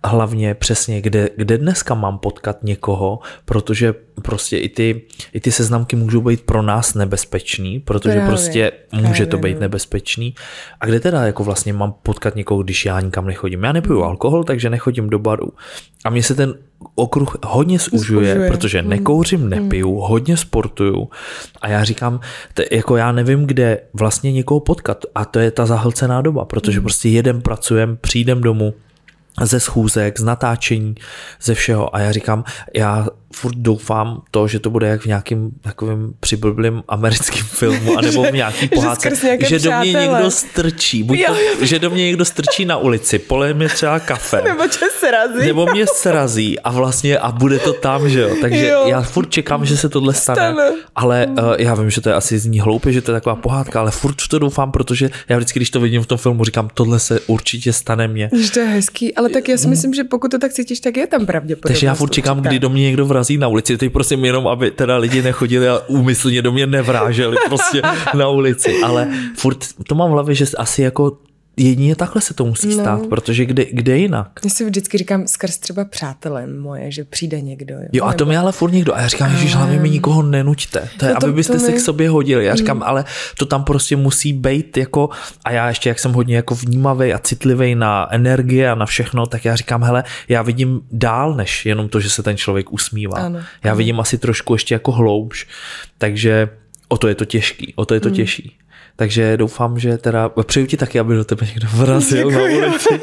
hlavně přesně, kde, kde dneska mám potkat někoho, protože prostě i ty, i ty seznamky můžou být pro nás nebezpečný, protože Právě. prostě může Právě. to být nebezpečný. A kde teda jako vlastně mám potkat někoho, když já nikam nechodím? Já nepiju alkohol, takže nechodím do baru. A mně se ten okruh hodně zužuje, zužuje. protože nekouřím, nepiju, hodně sportuju a já říkám, t- jako já nevím, kde vlastně někoho potkat a to je ta zahlcená doba, protože prostě jedem, pracujem, přijdem domů, ze schůzek, z natáčení, ze všeho. A já říkám, já furt doufám to, že to bude jak v nějakým takovým přiblblým americkým filmu, anebo v nějaký pohádce, že, že do mě někdo strčí. Buď to, že do mě někdo strčí na ulici, polej mě třeba kafe. Nebo tě srazí. Nebo mě srazí a vlastně a bude to tam, že jo. Takže jo. já furt čekám, že se tohle stane. stane. Ale uh, já vím, že to je asi zní hloupě, že to je taková pohádka, ale furt to doufám, protože já vždycky, když to vidím v tom filmu, říkám, tohle se určitě stane mně. To je hezký, ale tak já si myslím, že pokud to tak cítíš, tak je tam pravděpodobnost. Takže já furt čekám, kdy do mě někdo vrazí na ulici, teď prosím jenom, aby teda lidi nechodili a úmyslně do mě nevráželi prostě na ulici, ale furt to mám v hlavě, že asi jako jedině takhle se to musí stát, no. protože kde, kde jinak? Já si vždycky říkám skrz třeba přátelem moje, že přijde někdo. Jo, jo a nebo... to mi ale furt někdo. A já říkám, že hlavně mi nikoho nenuďte, to je, no to, aby byste se my... k sobě hodili. Já říkám, mm. ale to tam prostě musí být jako, a já ještě, jak jsem hodně jako vnímavej a citlivej na energie a na všechno, tak já říkám, hele, já vidím dál, než jenom to, že se ten člověk usmívá. Ano. Já vidím asi trošku ještě jako hloubš, takže o to je to těžký, o to je to mm. těžší. Takže doufám, že teda, přeju ti taky, aby do tebe někdo vrazil na ulici.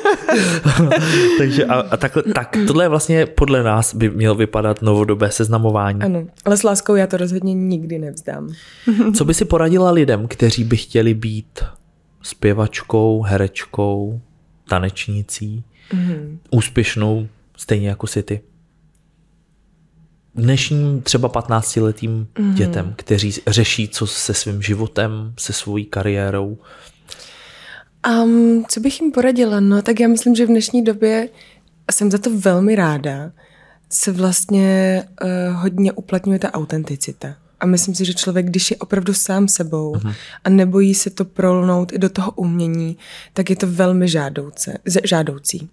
Takže a, a takhle, tak tohle vlastně podle nás by mělo vypadat novodobé seznamování. Ano, ale s láskou já to rozhodně nikdy nevzdám. Co by si poradila lidem, kteří by chtěli být zpěvačkou, herečkou, tanečnicí, mm. úspěšnou, stejně jako si ty? Dnešním třeba patnáctiletým mm-hmm. dětem, kteří řeší, co se svým životem, se svojí kariérou? Um, co bych jim poradila? No, tak já myslím, že v dnešní době jsem za to velmi ráda, se vlastně uh, hodně uplatňuje ta autenticita. A myslím si, že člověk, když je opravdu sám sebou uh-huh. a nebojí se to prolnout i do toho umění, tak je to velmi žádouce, žádoucí.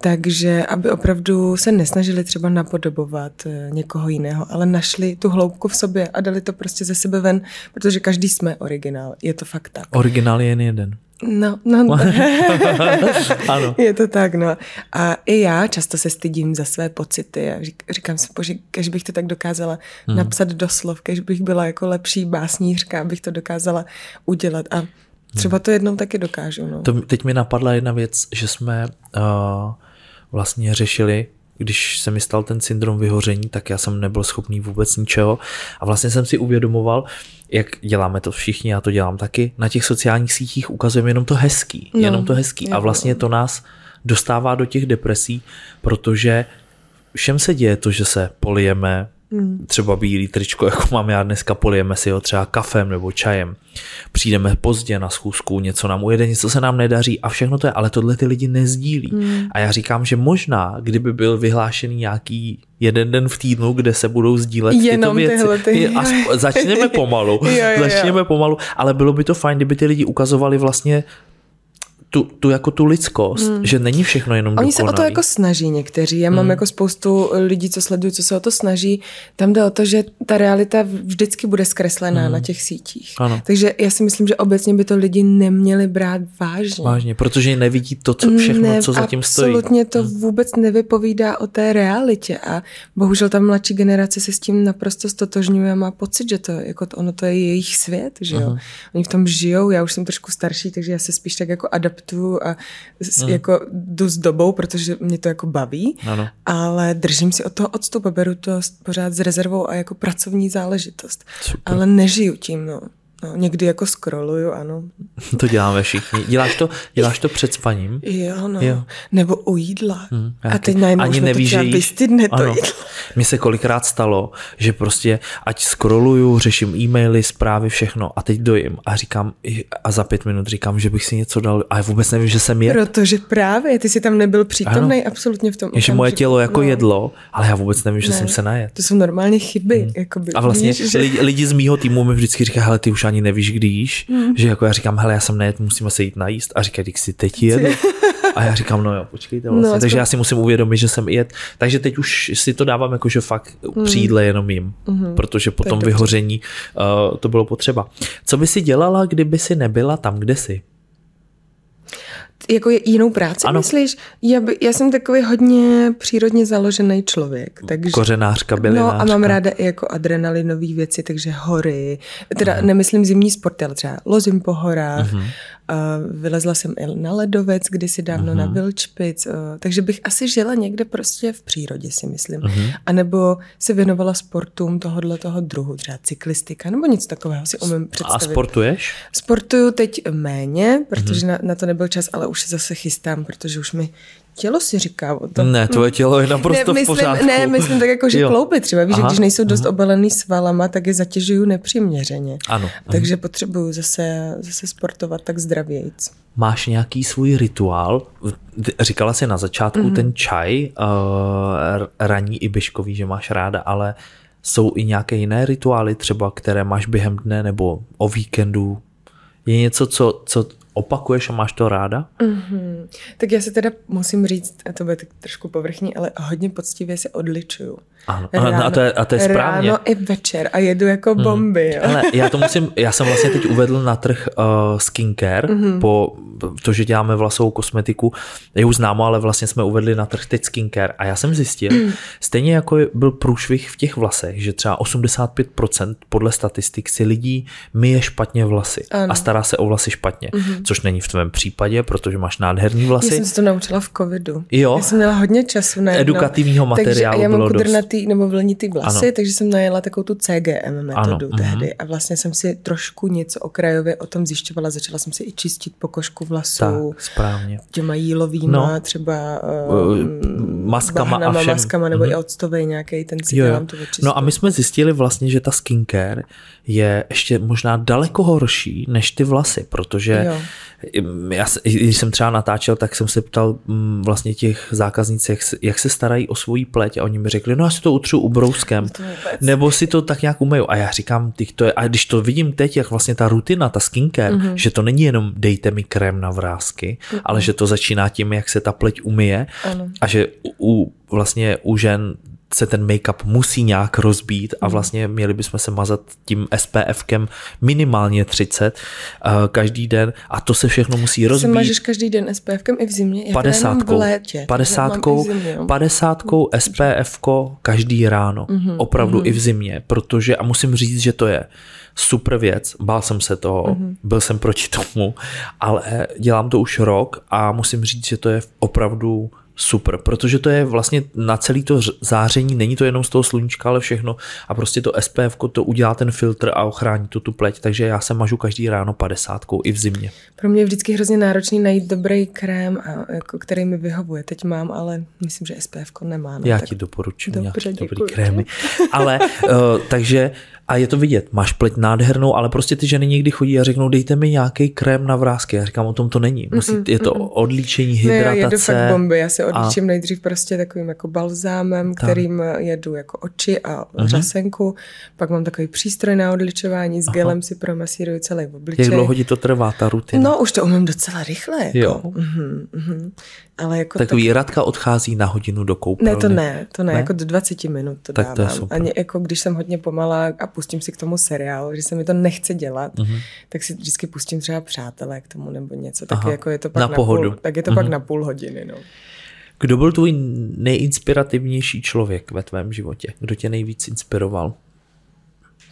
Takže aby opravdu se nesnažili třeba napodobovat někoho jiného, ale našli tu hloubku v sobě a dali to prostě ze sebe ven, protože každý jsme originál. Je to fakt tak. Originál je jen jeden. No, no. Ano. Je to tak, no. A i já často se stydím za své pocity. Říkám si, bože, když bych to tak dokázala hmm. napsat do slov, když bych byla jako lepší básnířka, abych to dokázala udělat. A třeba to jednou taky dokážu. No. To, teď mi napadla jedna věc, že jsme uh, vlastně řešili, když se mi stal ten syndrom vyhoření, tak já jsem nebyl schopný vůbec ničeho. A vlastně jsem si uvědomoval, jak děláme to všichni, já to dělám taky, na těch sociálních sítích ukazujeme jenom to hezký. No, jenom to hezký. Jako. A vlastně to nás dostává do těch depresí, protože všem se děje to, že se polijeme, mm. třeba bílý tričko, jako mám já dneska, polijeme si ho třeba kafem nebo čajem. Přijdeme pozdě na schůzku, něco nám ujede, něco se nám nedaří a všechno to je, ale tohle ty lidi nezdílí. Mm. A já říkám, že možná, kdyby byl vyhlášený nějaký jeden den v týdnu, kde se budou sdílet jenom tyto věci. Ty... A začněme pomalu, jo, jo, začněme jo. pomalu, ale bylo by to fajn, kdyby ty lidi ukazovali vlastně Tu, tu jako tu lidskost, mm. že není všechno jenom dokonalý. Oni se o to jako snaží někteří. Já mám mm. jako spoustu lidí, co sledují, co se o to snaží. Tam jde o to, že ta realita vždycky bude zkreslená mm. na těch sítích. Ano. Takže já si myslím, že obecně by to lidi neměli brát vážně. Vážně, protože nevidí to, co všechno, ne, co zatím stojí. Absolutně to mm. vůbec nevypovídá o té realitě a bohužel ta mladší generace se s tím naprosto stotožňuje a má pocit, že to, jako to, ono to je jejich svět, že jo. Mm. Oni v tom žijou, já už jsem trošku starší, takže já se spíš tak jako adaptuju a s, hmm. jako jdu s dobou, protože mě to jako baví, ano. ale držím si od toho odstup a beru to pořád s rezervou a jako pracovní záležitost. Super. Ale nežiju tím, no. no. Někdy jako scrolluju, ano. To děláme všichni. Děláš to, děláš to před spaním? Jo, no. Jo. Nebo u jídla. Hmm, a teď najednou už mi to třeba vystydne to jídlo. Mně se kolikrát stalo, že prostě ať scrolluju, řeším e-maily, zprávy, všechno a teď dojím a říkám a za pět minut říkám, že bych si něco dal a já vůbec nevím, že jsem jedl. Protože právě, ty jsi tam nebyl přítomnej absolutně v tom okamžiku. Že moje tělo jako no. jedlo, ale já vůbec nevím, že ne. jsem se najet. To jsou normálně chyby. Hmm. Jakoby, a vlastně víš, že... lidi, lidi z mýho týmu mi vždycky říkají, hele, ty už ani nevíš, kdy jíš, hmm. že jako já říkám, hele, já jsem nejet, musíme se jít najíst a říkají, si teď jedl. A já říkám, no jo, počkejte vlastně. No, takže já si musím uvědomit, že jsem jed. Takže teď už si to dávám jako, že fakt mm. při jídle jenom jim, mm. protože po tom to vyhoření uh, to bylo potřeba. Co by si dělala, kdyby si nebyla tam, kde jsi? Jako jinou práci, ano. myslíš? Já, by, já jsem takový hodně přírodně založený člověk. Takže, kořenářka, bylinářka. No a mám ráda i jako adrenalinové věci, takže hory. Teda uh-huh. nemyslím zimní sporty, ale třeba lozím po horách. Uh-huh. Uh, vylezla jsem i na ledovec kdysi dávno, uh-huh. na Vilčpic. Uh, takže bych asi žila někde prostě v přírodě, si myslím. Uh-huh. A nebo se věnovala sportům tohohle toho druhu, třeba cyklistika, nebo nic takového si umím představit. A sportuješ? Sportuju teď méně, protože uh-huh. na, na to nebyl čas, ale už se zase chystám, protože už mi tělo si říká o tom. Ne, tvoje tělo je naprosto ne, myslím, v pořádku. Ne, myslím tak jako, že klouby třeba, víš, aha, že když nejsou dost aha. obalený svalama, tak je zatěžují nepřiměřeně. Ano. Takže aha. potřebuju zase, zase sportovat tak zdravějíc. Máš nějaký svůj rituál? Říkala jsi na začátku mm-hmm. ten čaj, uh, ranní i běžkový, že máš ráda, ale jsou i nějaké jiné rituály třeba, které máš během dne nebo o víkendu? Je něco, co... co opakuješ a máš to ráda? Mm-hmm. Tak já se teda musím říct, a to bude tak trošku povrchní, ale hodně poctivě se odličuju. Ano, ráno, a, to je, a to je správně. Ráno i večer a jedu jako mm. bomby. Jo. Hele, já to musím, já jsem vlastně teď uvedl na trh uh, skincare, mm-hmm. po to, že děláme vlasovou kosmetiku, je už známo, ale vlastně jsme uvedli na trh teď skincare a já jsem zjistil, mm. stejně jako byl průšvih v těch vlasech, že třeba osmdesát pět procent podle statistik si lidí myje špatně vlasy ano. a stará se o vlasy špatně. Mm-hmm. Což není v tvém případě, protože máš nádherný vlasy. Já jsem se to naučila v covidu. Jo. Já jsem měla hodně času najednou. Edukativního materiálu takže, já mám kudrnatý nebo vlnitý vlasy, ano. takže jsem najela takovou tu C G M metodu ano. tehdy. Mm-hmm. A vlastně jsem si trošku něco okrajově o tom zjišťovala. Začala jsem si i čistit pokožku vlasů. Tak, správně. Těma jílovýma no. třeba um, maskama bahnama, a všem. Maskama nebo mm-hmm. i octovej nějaký, ten si jo, dělám tu očistku. No a my jsme zjistili vlastně, že ta skincare je ještě možná daleko horší než ty vlasy, protože jo. Já, když jsem třeba natáčel, tak jsem se ptal vlastně těch zákaznic, jak se, jak se starají o svoji pleť a oni mi řekli, no já si to utřu ubrouskem, nebo si to tak nějak umejou. A já říkám, ty, to je, a když to vidím teď, jak vlastně ta rutina, ta skincare, mm-hmm. že to není jenom dejte mi krém na vrásky, mm-hmm. ale že to začíná tím, jak se ta pleť umyje ano. a že u, vlastně u žen se ten make-up musí nějak rozbít a vlastně měli bychom se mazat tím SPFkem minimálně třicet uh, každý den a to se všechno musí rozbít. Se mažeš každý den SPFkem i v zimě? padesátkou, v létě. padesátkou, padesátkou SPFko každý ráno. Mm-hmm, opravdu mm-hmm. i v zimě, protože a musím říct, že to je super věc, bál jsem se toho, mm-hmm. byl jsem proti tomu, ale dělám to už rok a musím říct, že to je opravdu super, protože to je vlastně na celý to záření, není to jenom z toho sluníčka, ale všechno a prostě to SPFko to udělá ten filtr a ochrání tu, tu pleť, takže já se mažu každý ráno padesátkou i v zimě. Pro mě je vždycky hrozně náročný najít dobrý krém, a, jako, který mi vyhovuje. Teď mám, ale myslím, že SPFko nemá. No, já tak ti doporučím dobře, nějaký dobrý krémy. Ale uh, takže a je to vidět, máš pleť nádhernou, ale prostě ty ženy někdy chodí a řeknou, dejte mi nějaký krém na vrásky. Já říkám, o tom to není. Musí, je to odlíčení, hydratace. Ne, jedu fakt bomby, já se odlíčím a nejdřív prostě takovým jako balzámem, tak. kterým jedu jako oči a uh-huh. řasenku. Pak mám takový přístroj na odličování, s Aha. gelem si promasíruju celý obličej. Jak dlouho ti to trvá, ta rutina? No, už to umím docela rychle. Jako. Jo. Uh-huh, uh-huh. Ale jako takový tak... Radka odchází na hodinu do koupelny. Ne, to ne, to ne, ne? jako do dvacet minut to tak dávám. To ani jako když jsem hodně pomalá a pustím si k tomu seriál, že se mi to nechce dělat, mm-hmm. tak si vždycky pustím třeba Přátelé k tomu nebo něco. Tak jako je to pak na, na pohodu. Půl, tak je to mm-hmm. pak na půl hodiny. No. Kdo byl tvůj nejinspirativnější člověk ve tvém životě? Kdo tě nejvíc inspiroval?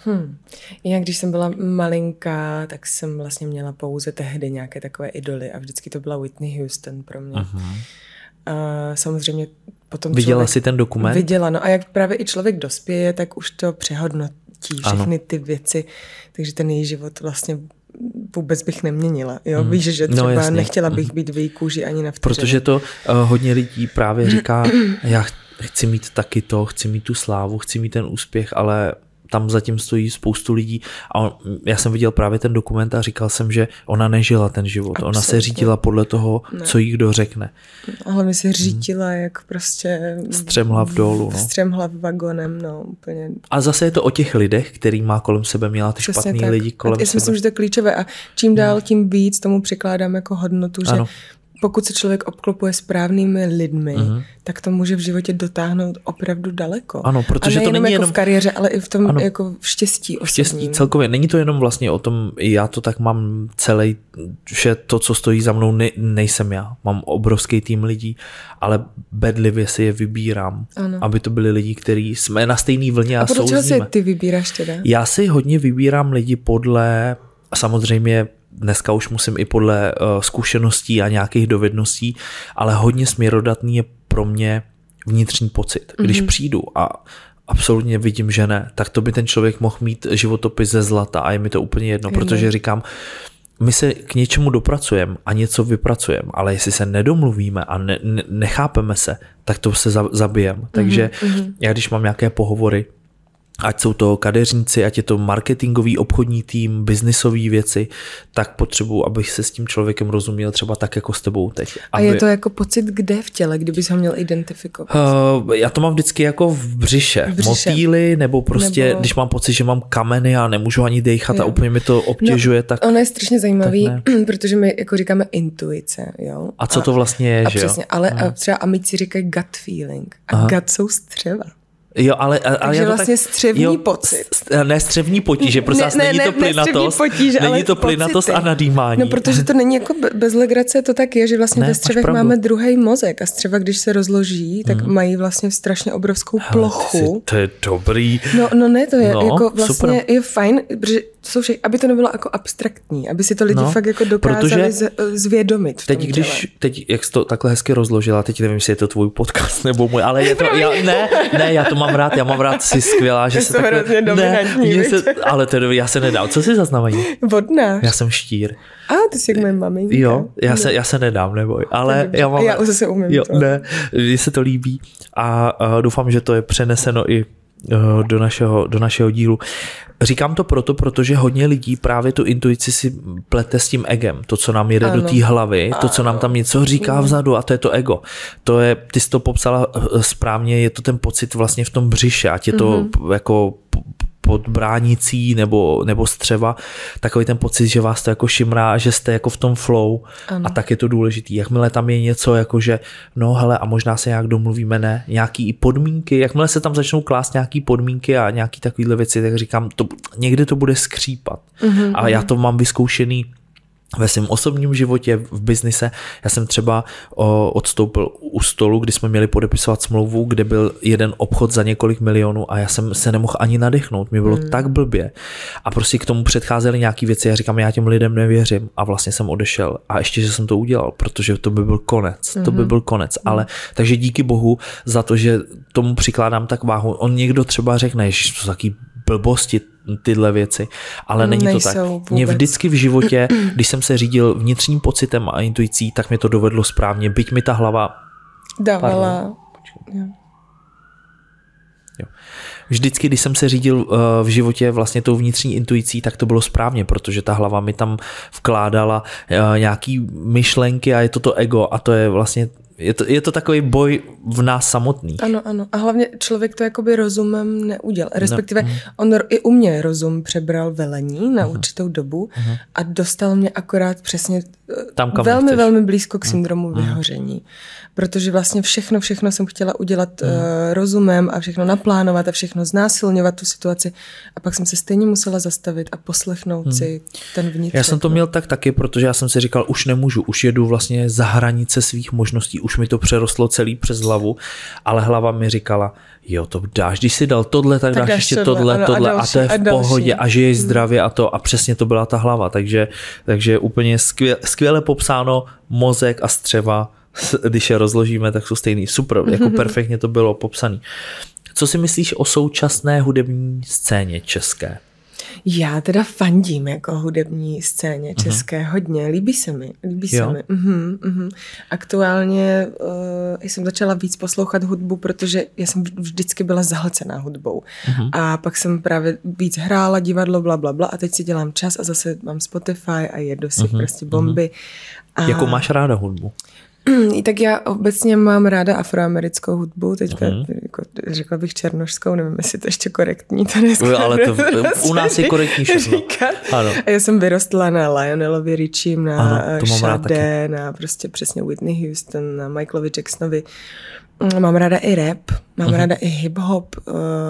Hmm. Já když jsem byla malinká, tak jsem vlastně měla pouze tehdy nějaké takové idoly a vždycky to byla Whitney Houston pro mě. Aha. A samozřejmě potom viděla si ten dokument? Viděla, no a jak právě i člověk dospěje, tak už to přehodnotí všechny ano. ty věci, takže ten její život vlastně vůbec bych neměnila. Jo? Víš, že třeba no, nechtěla bych být v její kůži ani na vteřinu. Protože to uh, hodně lidí právě říká, já chci mít taky to, chci mít tu slávu, chci mít ten úspěch, ale tam zatím stojí spoustu lidí a on, já jsem viděl právě ten dokument a říkal jsem, že ona nežila ten život. Absolutně. Ona se řídila podle toho, ne. co jí kdo řekne. Ale mi se řídila hmm. jak prostě střemhlav dolů. No. Střemhlav vagonem, no úplně. A zase je to o těch lidech, který má kolem sebe, měla ty přesně špatný tak. lidi kolem sebe. Já si myslím, že to je klíčové a čím dál, no. tím víc tomu překládám jako hodnotu, že ano. pokud se člověk obklopuje správnými lidmi, mm-hmm. tak to může v životě dotáhnout opravdu daleko. Ano, protože a to není jako jenom v kariéře, ale i v tom ano, jako v štěstí. V štěstí celkově. Není to jenom vlastně o tom, já to tak mám celý, že to, co stojí za mnou, ne, nejsem já. Mám obrovský tým lidí, ale bedlivě si je vybírám, ano. aby to byli lidi, kteří jsme na stejné vlně a, a souzíme. A podle čeho si ty vybíráš teda? Já si hodně vybírám lidi podle, samozřejmě dneska už musím i podle uh, zkušeností a nějakých dovedností, ale hodně směrodatný je pro mě vnitřní pocit. Když mm-hmm. přijdu a absolutně vidím, že ne, tak to by ten člověk mohl mít životopis ze zlata a je mi to úplně jedno, mm-hmm. protože říkám, my se k něčemu dopracujeme a něco vypracujeme, ale jestli se nedomluvíme a ne, ne, nechápeme se, tak to se za, zabijeme. Mm-hmm. Takže mm-hmm. já když mám nějaké pohovory, ať jsou to kadeřníci, ať je to marketingový, obchodní tým, biznisové věci, tak potřebuji, abych se s tím člověkem rozuměl třeba tak, jako s tebou teď. A aby... je to jako pocit kde v těle, kdybys ho měl identifikovat? Uh, já to mám vždycky jako v břiše. V břiše. Motýly, nebo prostě, nebo... když mám pocit, že mám kameny a nemůžu ani dejchat jo. a úplně mi to obtěžuje. No, tak... Ono je strašně zajímavý, protože my jako říkáme intuice. Jo? A co a, to vlastně je, a že přesně, jo? Ale a třeba amici říkají gut feeling. A Aha. gut jsou střeva. Jo, ale, ale takže já to vlastně tak, střevní jo, pocit. Ne střevní potíže, prostě ne, není, ne, to plynatost, potíž, není to plynatost a nadýmání. No, protože to není jako bez legrace, to tak je, že vlastně ne, ve střevech máme druhý mozek a střeva, když se rozloží, tak hmm. mají vlastně strašně obrovskou hele, plochu. To je dobrý. No, no ne, to je no, jako vlastně super. Je fajn, protože jsou všech, aby to nebylo jako abstraktní, aby si to lidi no, fakt jako dokázali z, zvědomit. Teď, když, teď, jak jsi to takhle hezky rozložila, teď nevím, jestli je to tvůj podcast nebo můj, ale je to, já, ne, ne, já to mám rád, já mám rád, jsi skvělá, že se takhle, dominantní, ne, se, ale to já se nedám, co jsi zaznamení? Vodnář. Já jsem štír. A ty jsi jak moje maminka. Jo, já se, já se nedám, neboj, ale já mám, já už se umím jo, to. Ne, mně se to líbí a, a doufám, že to je přeneseno i do našeho, do našeho dílu. Říkám to proto, protože hodně lidí právě tu intuici si plete s tím egem. To, co nám jede ano. do té hlavy, ano. to, co nám tam něco říká vzadu, a to je to ego. To je, ty jsi to popsala správně, je to ten pocit vlastně v tom břiše, ať je to mm-hmm. jako pod bránicí nebo, nebo střeva, takový ten pocit, že vás to jako šimrá, že jste jako v tom flow ano. a tak je to důležitý. Jakmile tam je něco, jakože no hele a možná se nějak domluvíme, ne, nějaký podmínky, jakmile se tam začnou klást nějaký podmínky a nějaký takovýhle věci, tak říkám, to, někde to bude skřípat. Mm-hmm. A já to mám vyzkoušený ve svém osobním životě, v biznise. Já jsem třeba o, odstoupil u stolu, kdy jsme měli podepisovat smlouvu, kde byl jeden obchod za několik milionů a já jsem se nemohl ani nadechnout. Mě bylo hmm. tak blbě. A prostě k tomu předcházely nějaké věci. Já říkám, já těm lidem nevěřím. A vlastně jsem odešel. A ještě, že jsem to udělal, protože to by byl konec. Hmm. To by byl konec. Ale takže díky bohu za to, že tomu přikládám tak váhu. On někdo třeba řekne, že to jsou taky blbosti, tyhle věci, ale není to tak. Mě vždycky v životě, když jsem se řídil vnitřním pocitem a intuicí, tak mě to dovedlo správně, byť mi ta hlava dávala. Vždycky, když jsem se řídil v životě vlastně tou vnitřní intuicí, tak to bylo správně, protože ta hlava mi tam vkládala nějaký myšlenky a je to to ego a to je vlastně Je to, je to takový boj v nás samotných. Ano, ano. A hlavně člověk to jakoby rozumem neudělal. Respektive no. on i u mě rozum přebral velení na uh-huh. určitou dobu uh-huh. a dostal mě akorát přesně tam, kam velmi, nechceš. velmi blízko k syndromu uh-huh. vyhoření. Protože vlastně všechno, všechno jsem chtěla udělat uh-huh. uh, rozumem a všechno naplánovat a všechno znásilňovat tu situaci. A pak jsem se stejně musela zastavit a poslechnout uh-huh. si ten vnitřek. Já jsem to měl tak taky, protože já jsem si říkal, už nemůžu, už jedu vlastně za hranice svých možností. Už mi to přerostlo celý přes hlavu, ale hlava mi říkala, jo, to dáš, když si dal tohle, tak, tak dáš ještě tohle, tohle, tohle a, další, a to je v a pohodě a žiješ hmm. zdravě a to a přesně to byla ta hlava, takže, takže úplně skvěle, skvěle popsáno mozek a střeva, když je rozložíme, tak jsou stejný, super, jako perfektně to bylo popsané. Co si myslíš o současné hudební scéně české? Já teda fandím jako hudební scéně české uh-huh. hodně. Líbí se mi. Líbí jo. se mi. Uh-huh, uh-huh. Aktuálně uh, jsem začala víc poslouchat hudbu, protože já jsem vždycky byla zahlcená hudbou. Uh-huh. A pak jsem právě víc hrála, divadlo, bla, bla, bla. A teď si dělám čas a zase mám Spotify a jedu si uh-huh, prostě bomby. Uh-huh. A... Jakou máš ráda hudbu? Tak já obecně mám ráda afroamerickou hudbu, teďka mm. jako, řekla bych černošskou, nevím, jestli to ještě korektní. To no, ale to, u nás je korektní všechno. A já jsem vyrostla na Lionelovi Richiem, na Sade, na prostě přesně Whitney Houston, na Michaelovi Jacksonovi. Mám ráda i rap, mám mm. ráda i hip-hop,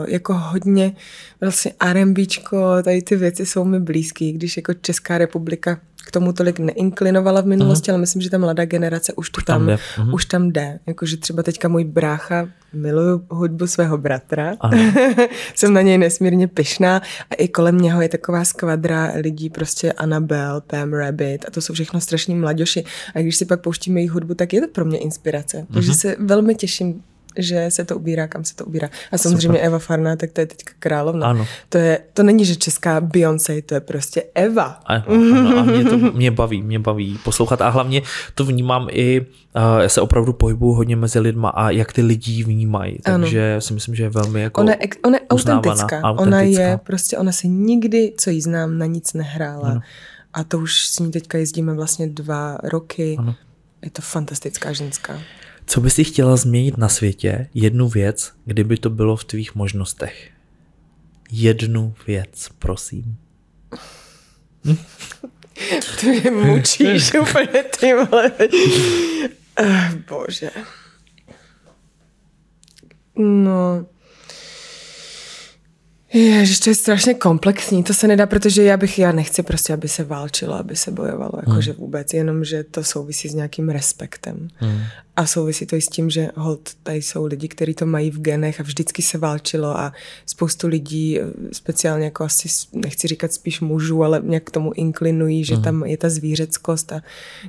jako hodně vlastně R and B čko, tady ty věci jsou mi blízký, když jako Česká republika k tomu tolik neinklinovala v minulosti, uh-huh. ale myslím, že ta mladá generace už to tam, tam uh-huh. už tam jde. Jakože třeba teďka můj brácha, miluju hudbu svého bratra, uh-huh. jsem na něj nesmírně pyšná a i kolem něho je taková skvadra lidí, prostě Annabelle, Pam Rabbit a to jsou všechno strašní mladoši. A když si pak pouštíme jejich hudbu, tak je to pro mě inspirace. Uh-huh. Takže se velmi těším, že se to ubírá, kam se to ubírá. A samozřejmě super. Eva Farná, tak to je teďka královna. Ano. To, je, to není, že česká Beyoncé, to je prostě Eva. Ano, ano, a mě to mě baví, mě baví poslouchat. A hlavně to vnímám i, uh, já se opravdu pohybuju hodně mezi lidma a jak ty lidi vnímají. Takže ano. si myslím, že je velmi jako ona, je, ona je autentická. autentická. Ona je prostě, ona se nikdy, co jí znám, na nic nehrála. Ano. A to už s ní teďka jezdíme vlastně dva roky. Ano. Je to fantastická ženská. Co bys si chtěla změnit na světě? Jednu věc, kdyby to bylo v tvých možnostech. Jednu věc, prosím. Hm? Ty mě mučíš úplně tyhle. Ach, bože. No... Ježiš, to je strašně komplexní, to se nedá, protože já bych, já nechci prostě, aby se válčilo, aby se bojovalo, jakože vůbec, jenomže to souvisí s nějakým respektem. Hmm. A souvisí to i s tím, že hold, tady jsou lidi, kteří to mají v genech a vždycky se válčilo a spoustu lidí, speciálně jako asi, nechci říkat spíš mužů, ale nějak k tomu inklinují, že hmm. tam je ta zvířeckost a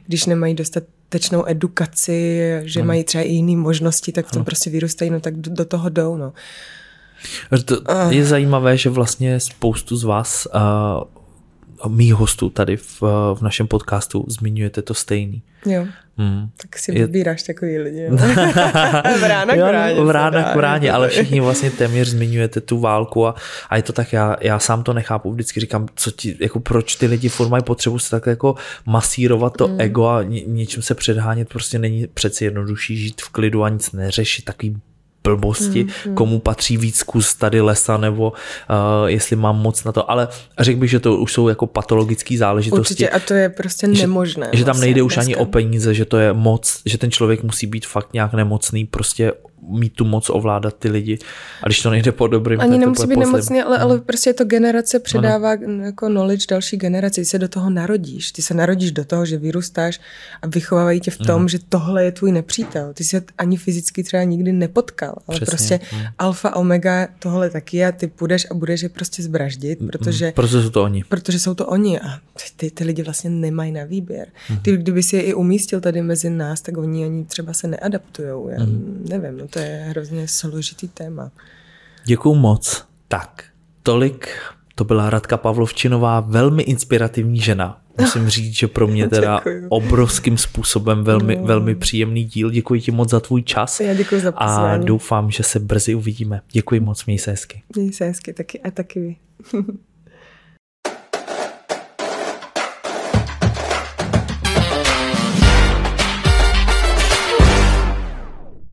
když nemají dostat tečnou edukaci, že hmm. mají třeba i jiné možnosti, tak to hmm. prostě vyrůstají, no tak do, do toho jdou, no. To je zajímavé, že vlastně spoustu z vás, uh, mých hostů tady v, v našem podcastu, zmiňujete to stejný. Jo. Hmm. Tak si je... vybíráš takový lidi. Vrána k vráně. Vrána k vráně, ale všichni vlastně téměř zmiňujete tu válku a, a je to tak, já, já sám to nechápu, vždycky říkám, co ti, jako proč ty lidi furt mají potřebu se tak jako masírovat to hmm. ego a ně, něčím se předhánět, prostě není přeci jednodušší žít v klidu a nic neřešit, takový blbosti, mm, mm. komu patří víc kus tady lesa, nebo uh, jestli mám moc na to, ale řekl bych, že to už jsou jako patologické záležitosti. Určitě, a to je prostě nemožné. Že, vlastně, že tam nejde už dneska ani o peníze, že to je moc, že ten člověk musí být fakt nějak nemocný, prostě mít tu moc ovládat ty lidi. A když to nejde po dobrým, ani tak nemusí to bude být posledný. Nemocný, ale, ale prostě to generace předává ano. jako knowledge další generaci. Ty se do toho narodíš. Ty se narodíš do toho, že vyrůstáš a vychovávají tě v tom, ano. že tohle je tvůj nepřítel. Ty se ani fyzicky třeba nikdy nepotkal, ale přesně. prostě ano. alfa, omega tohle taky a ty půjdeš a budeš je prostě zbraždit, protože, protože jsou to oni. Protože jsou to oni a ty, ty lidi vlastně nemají na výběr. Ano. Ty, kdyby si je i umístil tady mezi nás, tak oni ani třeba se neadaptujou. Já nevím, no. To je hrozně složitý téma. Děkuju moc. Tak, tolik. To byla Radka Pavlovčinová, velmi inspirativní žena. Musím říct, že pro mě teda děkuju. Obrovským způsobem velmi, no. velmi příjemný díl. Děkuji ti moc za tvůj čas. Já děkuju za pozvání. A doufám, že se brzy uvidíme. Děkuji moc, měj se hezky. Měj se hezky taky a taky vy.